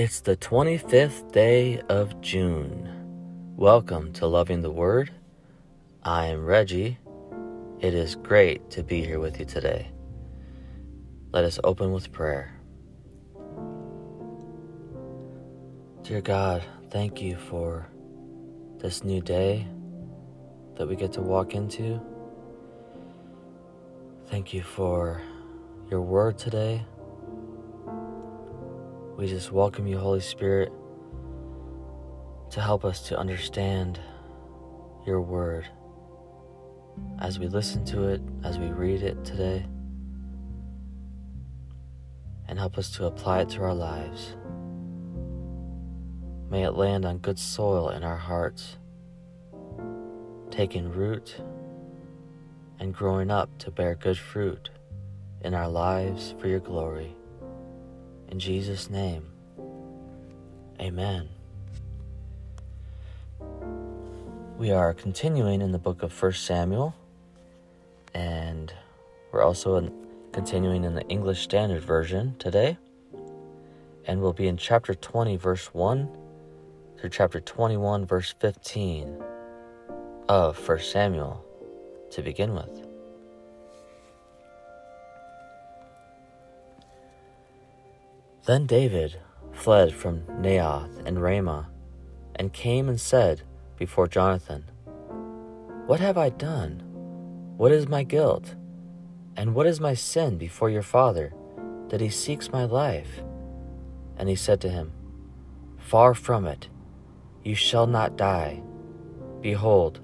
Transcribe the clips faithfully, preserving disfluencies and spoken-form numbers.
It's the twenty-fifth day of June. Welcome to Loving the Word. I am Reggie. It is great to be here with you today. Let us open with prayer. Dear God, thank you for this new day that we get to walk into. Thank you for your word today. We just welcome you, Holy Spirit, to help us to understand your word. As we listen to it, as we read it today, and help us to apply it to our lives. May it land on good soil in our hearts, taking root and growing up to bear good fruit in our lives for your glory. In Jesus' name, amen. We are continuing in the book of First Samuel, and we're also in, continuing in the English Standard Version today, and we'll be in chapter twenty, verse one, through chapter twenty-one, verse fifteen of First Samuel to begin with. Then David fled from Naoth and Ramah, and came and said before Jonathan, "What have I done? What is my guilt? And what is my sin before your father, that he seeks my life?" And he said to him, "Far from it, you shall not die. Behold,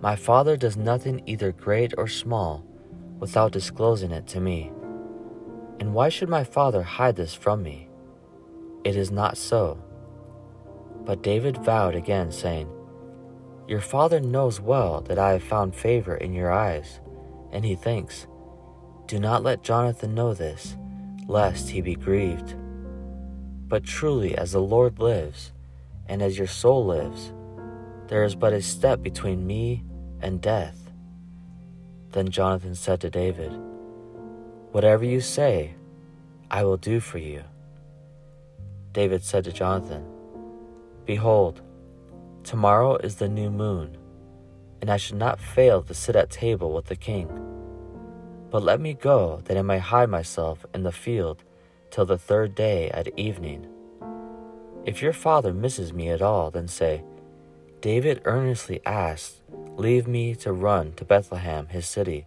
my father does nothing either great or small, without disclosing it to me. And why should my father hide this from me? It is not so." But David vowed again, saying, "Your father knows well that I have found favor in your eyes, and he thinks, 'Do not let Jonathan know this, lest he be grieved.' But truly, as the Lord lives, and as your soul lives, there is but a step between me and death." Then Jonathan said to David, "Whatever you say, I will do for you." David said to Jonathan, "Behold, tomorrow is the new moon, and I should not fail to sit at table with the king. But let me go, that I may hide myself in the field till the third day at evening. If your father misses me at all, then say, 'David earnestly asked, leave me to run to Bethlehem, his city,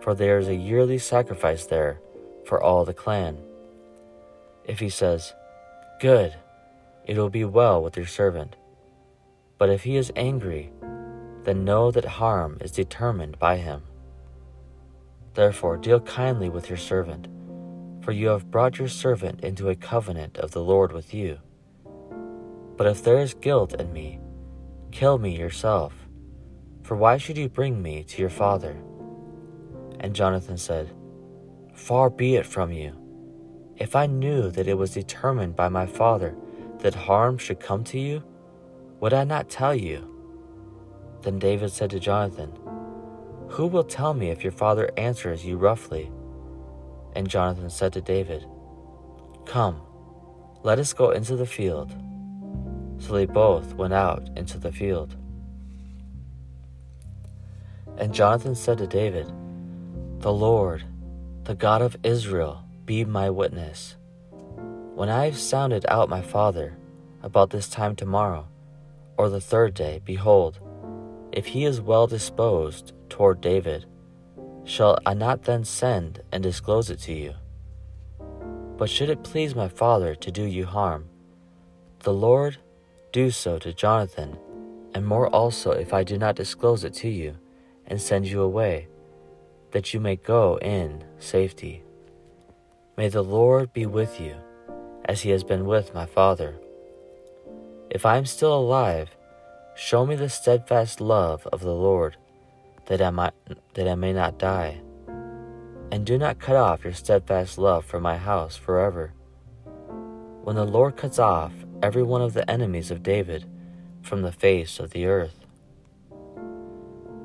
for there is a yearly sacrifice there for all the clan.' If he says, 'Good, it will be well with your servant,' but if he is angry, then know that harm is determined by him. Therefore deal kindly with your servant, for you have brought your servant into a covenant of the Lord with you. But if there is guilt in me, kill me yourself, for why should you bring me to your father?" And Jonathan said, "Far be it from you. If I knew that it was determined by my father that harm should come to you, would I not tell you?" Then David said to Jonathan, "Who will tell me if your father answers you roughly?" And Jonathan said to David, "Come, let us go into the field." So they both went out into the field. And Jonathan said to David, "The Lord, the God of Israel, be my witness. When I have sounded out my father about this time tomorrow, or the third day, behold, if he is well disposed toward David, shall I not then send and disclose it to you? But should it please my father to do you harm, the Lord do so to Jonathan, and more also if I do not disclose it to you and send you away, that you may go in safety. May the Lord be with you, as he has been with my father. If I am still alive, show me the steadfast love of the Lord, that I might, that I may not die. And do not cut off your steadfast love from my house forever. When the Lord cuts off every one of the enemies of David from the face of the earth."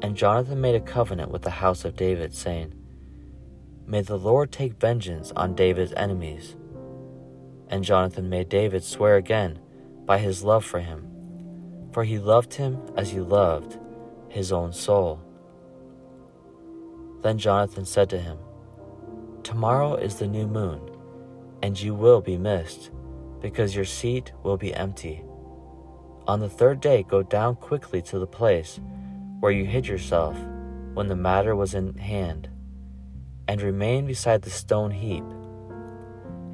And Jonathan made a covenant with the house of David, saying, "May the Lord take vengeance on David's enemies." And Jonathan made David swear again by his love for him, for he loved him as he loved his own soul. Then Jonathan said to him, "Tomorrow is the new moon, and you will be missed, because your seat will be empty. On the third day go down quickly to the place where you hid yourself when the matter was in hand, and remain beside the stone heap.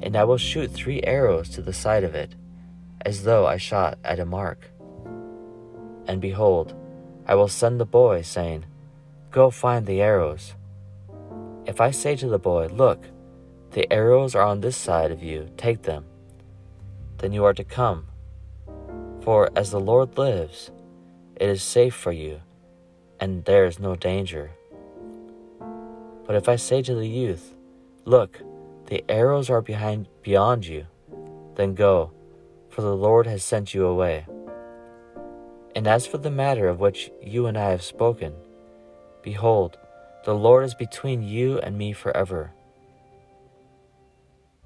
And I will shoot three arrows to the side of it, as though I shot at a mark. And behold, I will send the boy, saying, 'Go find the arrows.' If I say to the boy, 'Look, the arrows are on this side of you, take them,' then you are to come. For as the Lord lives, it is safe for you, and there is no danger. But if I say to the youth, 'Look, the arrows are behind beyond you,' then go, for the Lord has sent you away. And as for the matter of which you and I have spoken, behold, the Lord is between you and me forever."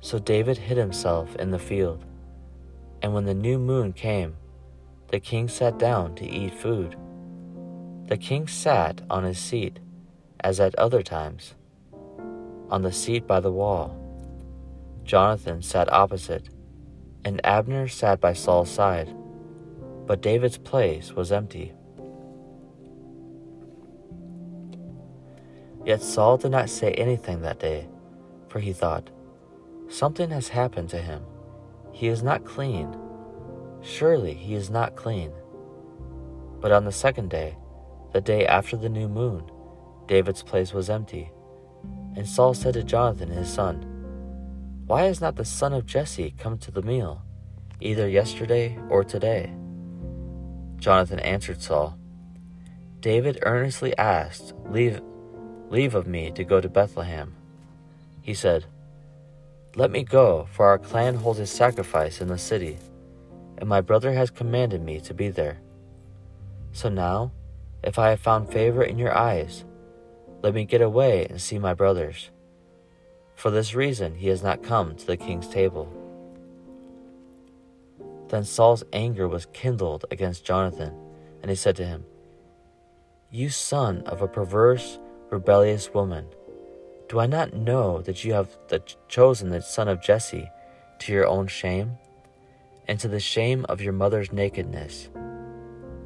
So David hid himself in the field, and when the new moon came, the king sat down to eat food. The king sat on his seat, as at other times, on the seat by the wall. Jonathan sat opposite, and Abner sat by Saul's side, but David's place was empty. Yet Saul did not say anything that day, for he thought, "Something has happened to him. He is not clean. Surely he is not clean." But on the second day, the day after the new moon, David's place was empty. And Saul said to Jonathan his son, "Why has not the son of Jesse come to the meal, either yesterday or today?" Jonathan answered Saul, "David earnestly asked leave, leave of me to go to Bethlehem. He said, 'Let me go, for our clan holds a sacrifice in the city, and my brother has commanded me to be there.' So now, if I have found favor in your eyes, let me get away and see my brothers." For this reason he has not come to the king's table." Then Saul's anger was kindled against Jonathan, and he said to him, "You son of a perverse, rebellious woman, do I not know that you have the ch- chosen the son of Jesse to your own shame, and to the shame of your mother's nakedness?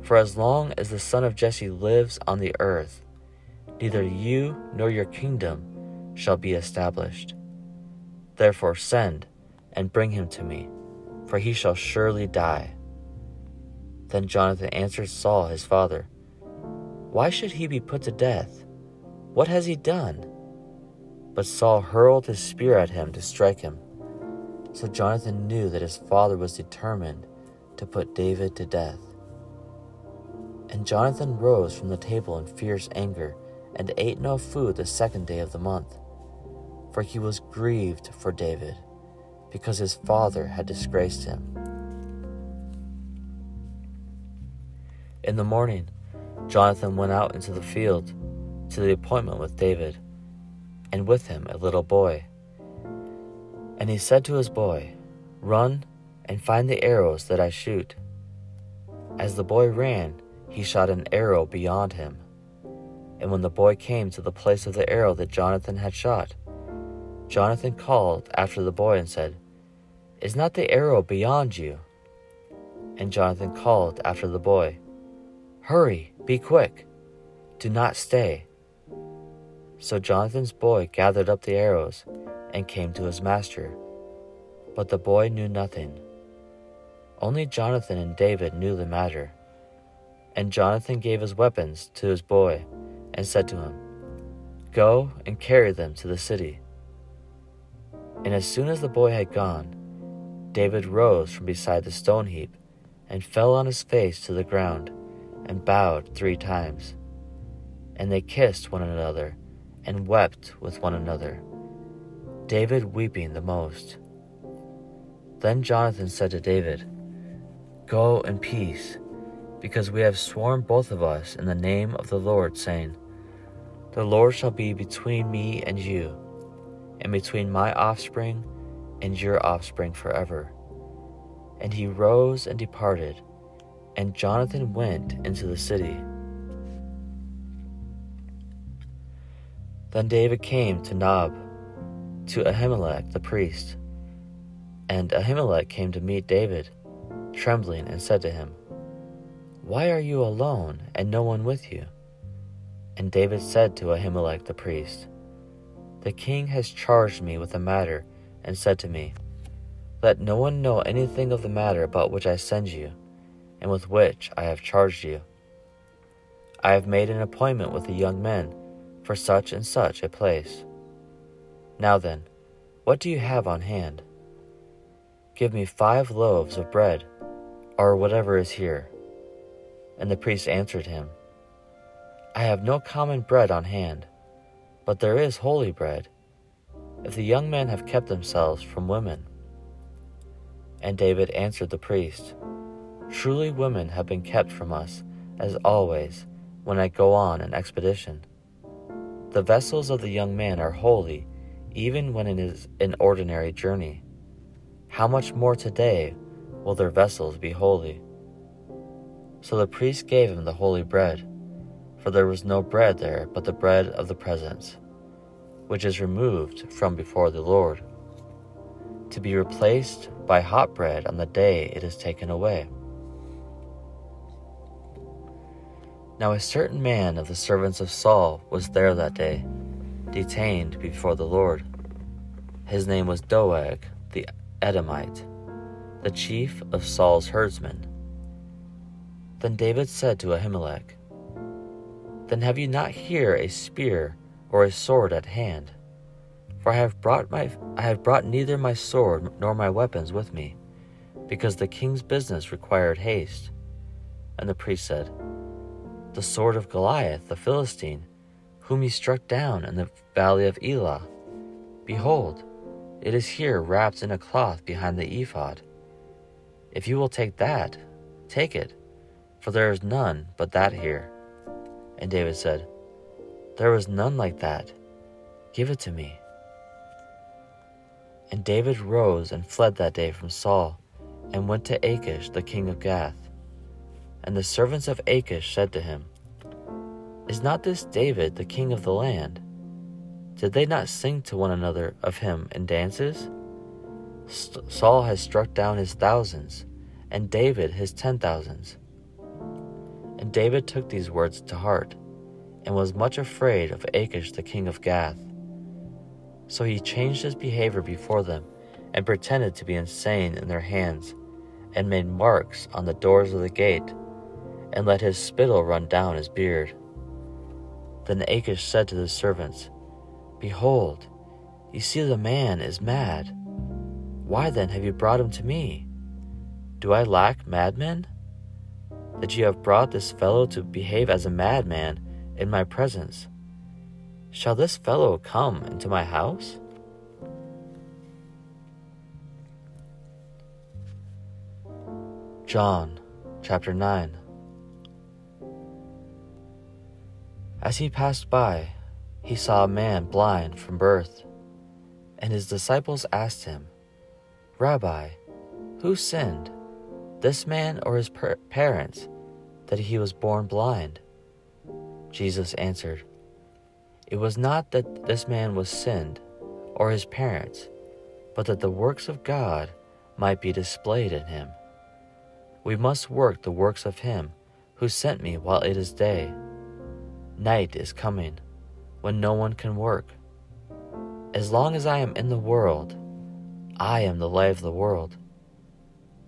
For as long as the son of Jesse lives on the earth, neither you nor your kingdom shall be established. Therefore send and bring him to me, for he shall surely die." Then Jonathan answered Saul his father, "Why should he be put to death? What has he done?" But Saul hurled his spear at him to strike him. So Jonathan knew that his father was determined to put David to death. And Jonathan rose from the table in fierce anger, and ate no food the second day of the month. For he was grieved for David, because his father had disgraced him. In the morning, Jonathan went out into the field to the appointment with David, and with him a little boy. And he said to his boy, "Run and find the arrows that I shoot." As the boy ran, he shot an arrow beyond him. And when the boy came to the place of the arrow that Jonathan had shot, Jonathan called after the boy and said, "Is not the arrow beyond you?" And Jonathan called after the boy, "Hurry, be quick, do not stay." So Jonathan's boy gathered up the arrows and came to his master. But the boy knew nothing. Only Jonathan and David knew the matter. And Jonathan gave his weapons to his boy and said to him, "Go and carry them to the city." And as soon as the boy had gone, David rose from beside the stone heap and fell on his face to the ground and bowed three times. And they kissed one another and wept with one another, David weeping the most. Then Jonathan said to David, "Go in peace, because we have sworn both of us in the name of the Lord, saying, 'The Lord shall be between me and you, and between my offspring and your offspring forever. And he rose and departed, and Jonathan went into the city. Then David came to Nob, to Ahimelech the priest. And Ahimelech came to meet David, trembling, and said to him, "Why are you alone, and no one with you?" And David said to Ahimelech the priest, "The king has charged me with a matter, and said to me, 'Let no one know anything of the matter about which I send you, and with which I have charged you. I have made an appointment with the young men for such and such a place. Now then, what do you have on hand? Give me five loaves of bread, or whatever is here.' And the priest answered him, 'I have no common bread on hand, but there is holy bread, if the young men have kept themselves from women.' And David answered the priest, 'Truly women have been kept from us, as always, when I go on an expedition. The vessels of the young man are holy, even when it is an ordinary journey. How much more today will their vessels be holy?' So the priest gave him the holy bread, for there was no bread there but the bread of the presence, which is removed from before the Lord, to be replaced by hot bread on the day it is taken away. Now a certain man of the servants of Saul was there that day, detained before the Lord. His name was Doeg the Edomite, the chief of Saul's herdsmen. Then David said to Ahimelech, 'Then have you not here a spear or a sword at hand? For I have brought my I have brought neither my sword nor my weapons with me, because the king's business required haste.' And the priest said, 'The sword of Goliath the Philistine, whom he struck down in the valley of Elah. Behold, it is here wrapped in a cloth behind the ephod. If you will take that, take it, for there is none but that here.' And David said, 'There was none like that. Give it to me.' And David rose and fled that day from Saul, and went to Achish the king of Gath. And the servants of Achish said to him, 'Is not this David the king of the land? Did they not sing to one another of him in dances? Saul has struck down his thousands, and David his ten thousands.' And David took these words to heart, and was much afraid of Achish the king of Gath. So he changed his behavior before them, and pretended to be insane in their hands, and made marks on the doors of the gate, and let his spittle run down his beard. Then Achish said to the servants, 'Behold, you see the man is mad. Why then have you brought him to me? Do I lack madmen, that you have brought this fellow to behave as a madman in my presence? Shall this fellow come into my house?' John, chapter nine. As he passed by, he saw a man blind from birth, and his disciples asked him, 'Rabbi, who sinned, this man or his per- parents, that he was born blind?' Jesus answered, 'It was not that this man was sinned, or his parents, but that the works of God might be displayed in him. We must work the works of him who sent me while it is day. Night is coming, when no one can work. As long as I am in the world, I am the light of the world.'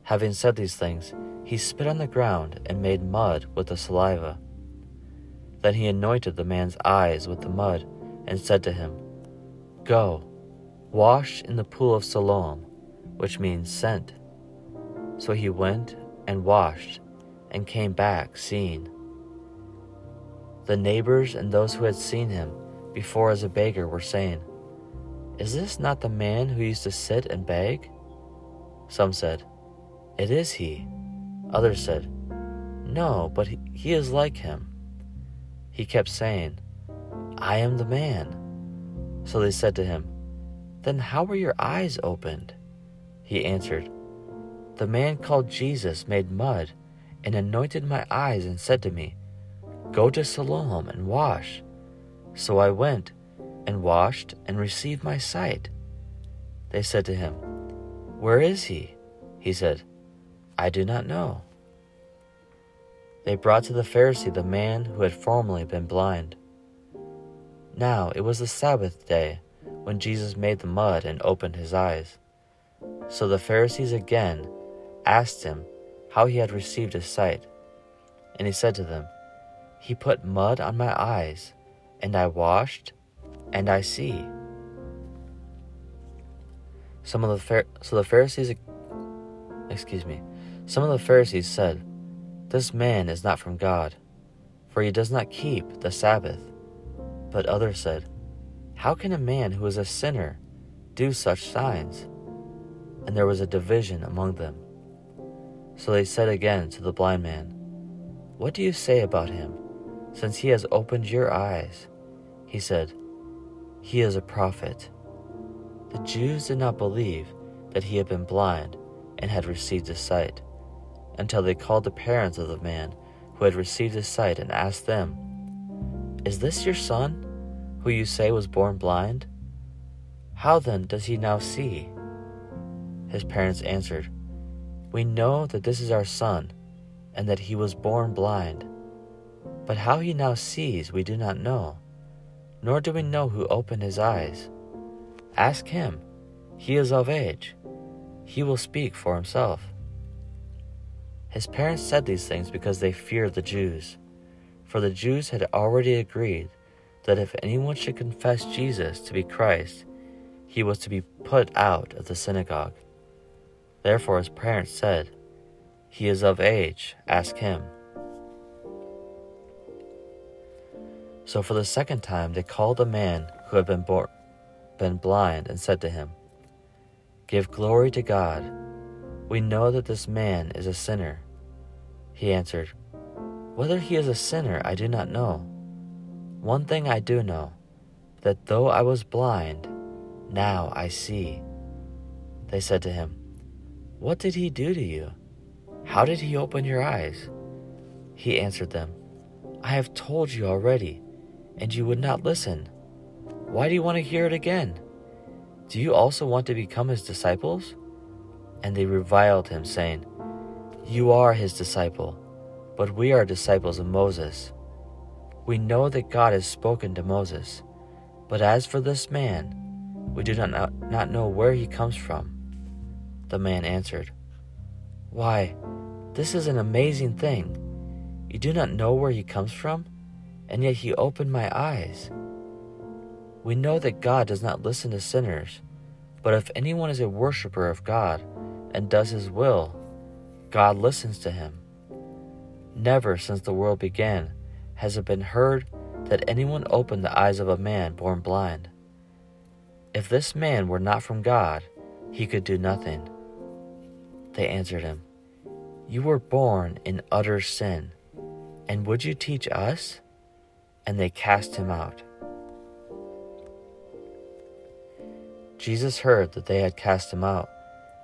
Having said these things, he spit on the ground and made mud with the saliva. Then he anointed the man's eyes with the mud, and said to him, 'Go, wash in the pool of Siloam,' which means sent. So he went and washed, and came back seeing. The neighbors and those who had seen him before as a beggar were saying, 'Is this not the man who used to sit and beg?' Some said, 'It is he.' Others said, 'No, but he, he is like him.' He kept saying, 'I am the man.' So they said to him, 'Then how were your eyes opened?' He answered, "The man called Jesus made mud and anointed my eyes and said to me, 'Go to Siloam and wash.' So I went and washed and received my sight." They said to him, "Where is he?" He said, "I do not know." They brought to the Pharisee the man who had formerly been blind. Now it was the Sabbath day when Jesus made the mud and opened his eyes. So the Pharisees again asked him how he had received his sight. And he said to them, "He put mud on my eyes, and I washed, and I see." Some of the Phar- so the Pharisees, excuse me, some of the Pharisees said, "This man is not from God, for he does not keep the Sabbath." But others said, "How can a man who is a sinner do such signs?" And there was a division among them. So they said again to the blind man, "What do you say about him, since he has opened your eyes?" He said, "He is a prophet." The Jews did not believe that he had been blind and had received his sight, until they called the parents of the man who had received his sight and asked them, "Is this your son, who you say was born blind? How then does he now see?" His parents answered, "We know that this is our son, and that he was born blind. But how he now sees we do not know, nor do we know who opened his eyes. Ask him. He is of age. He will speak for himself." His parents said these things because they feared the Jews, for the Jews had already agreed that if anyone should confess Jesus to be Christ, he was to be put out of the synagogue. Therefore his parents said, "He is of age. Ask him." So for the second time they called the man who had been born, been blind and said to him, "Give glory to God. We know that this man is a sinner." He answered, "Whether he is a sinner I do not know. One thing I do know, that though I was blind, now I see." They said to him, "What did he do to you? How did he open your eyes?" He answered them, "I have told you already, and you would not listen. Why do you want to hear it again? Do you also want to become his disciples?" And they reviled him, saying, "You are his disciple, but we are disciples of Moses. We know that God has spoken to Moses, but as for this man, we do not, not, not know where he comes from." The man answered, "Why, this is an amazing thing. You do not know where he comes from, and yet he opened my eyes. We know that God does not listen to sinners, but if anyone is a worshiper of God and does his will, God listens to him. Never since the world began has it been heard that anyone opened the eyes of a man born blind. If this man were not from God, he could do nothing." They answered him, "You were born in utter sin, and would you teach us?" And they cast him out. Jesus heard that they had cast him out,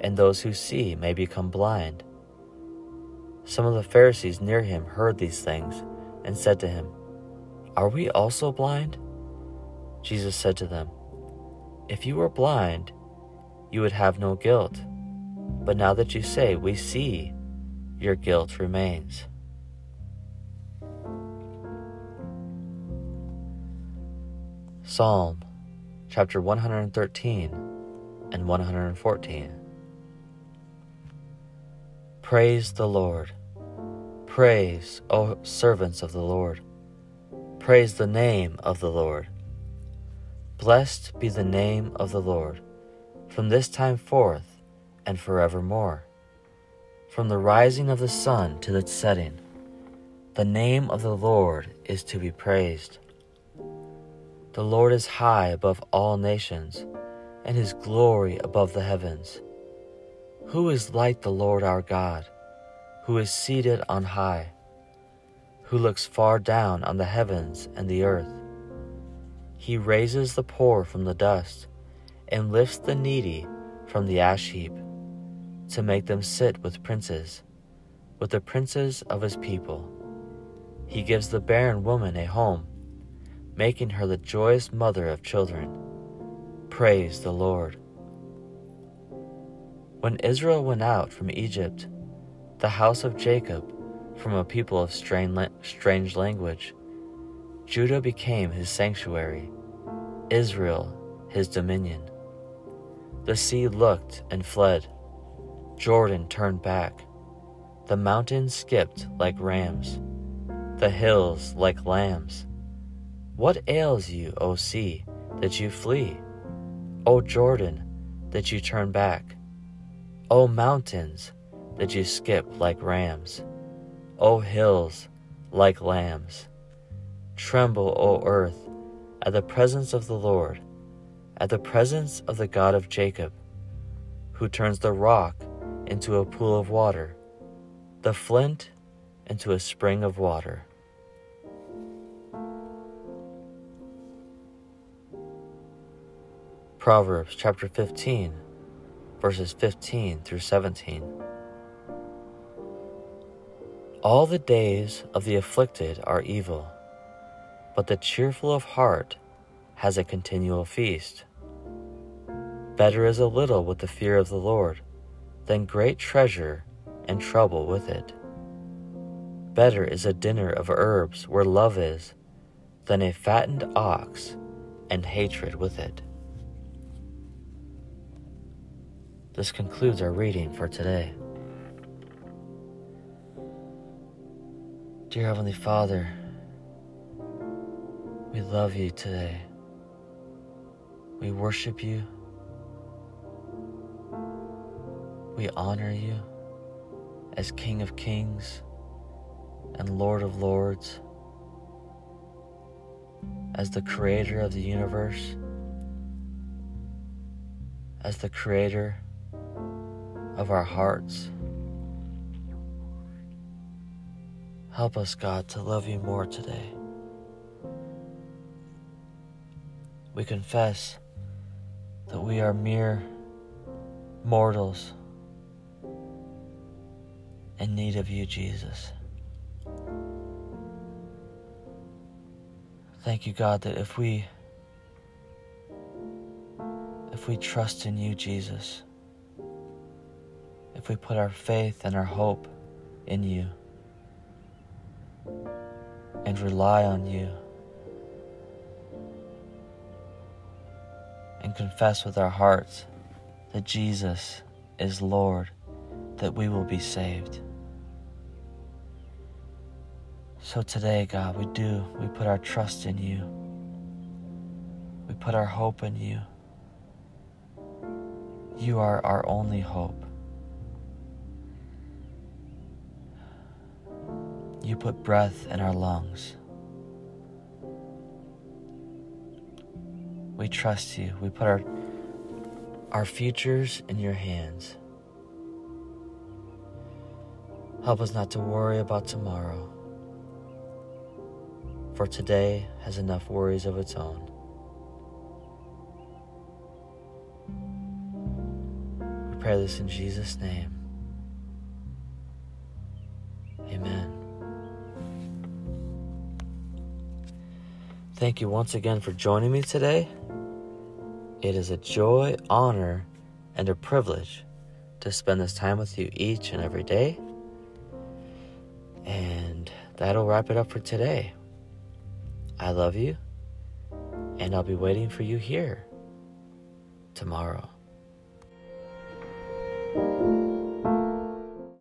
and those who see may become blind." Some of the Pharisees near him heard these things and said to him, "Are we also blind?" Jesus said to them, "If you were blind, you would have no guilt. But now that you say, 'We see,' your guilt remains." Psalm Chapter one hundred thirteen and one hundred fourteen. Praise the Lord. Praise, O servants of the Lord. Praise the name of the Lord. Blessed be the name of the Lord, from this time forth and forevermore. From the rising of the sun to its setting, the name of the Lord is to be praised. The Lord is high above all nations, and his glory above the heavens. Who is like the Lord our God, who is seated on high, who looks far down on the heavens and the earth? He raises the poor from the dust, and lifts the needy from the ash heap, to make them sit with princes, with the princes of his people. He gives the barren woman a home, making her the joyous mother of children. Praise the Lord. When Israel went out from Egypt, the house of Jacob, from a people of strange language, Judah became his sanctuary, Israel his dominion. The sea looked and fled, Jordan turned back, the mountains skipped like rams, the hills like lambs. What ails you, O sea, that you flee? O Jordan, that you turn back? O mountains, that you skip like rams? O hills, like lambs? Tremble, O earth, at the presence of the Lord, at the presence of the God of Jacob, who turns the rock into a pool of water, the flint into a spring of water. Proverbs chapter fifteen, verses fifteen through seventeen. All the days of the afflicted are evil, but the cheerful of heart has a continual feast. Better is a little with the fear of the Lord than great treasure and trouble with it. Better is a dinner of herbs where love is, than a fattened ox and hatred with it. This concludes our reading for today. Dear Heavenly Father, we love you today. We worship you. We honor you as King of Kings and Lord of Lords, as the creator of the universe, as the creator of our hearts. Help us, God, to love you more today. We confess that we are mere mortals in need of you, Jesus. Thank you, God, that if we if we trust in you, Jesus, if we put our faith and our hope in you and rely on you and confess with our hearts that Jesus is Lord, that we will be saved. So today, God, we do, we put our trust in you. We put our hope in you. You are our only hope. You put breath in our lungs. We trust you. We put our, our futures in your hands. Help us not to worry about tomorrow, for today has enough worries of its own. We pray this in Jesus' name. Amen. Thank you once again for joining me today. It is a joy, honor, and a privilege to spend this time with you each and every day. And that'll wrap it up for today. I love you, and I'll be waiting for you here tomorrow.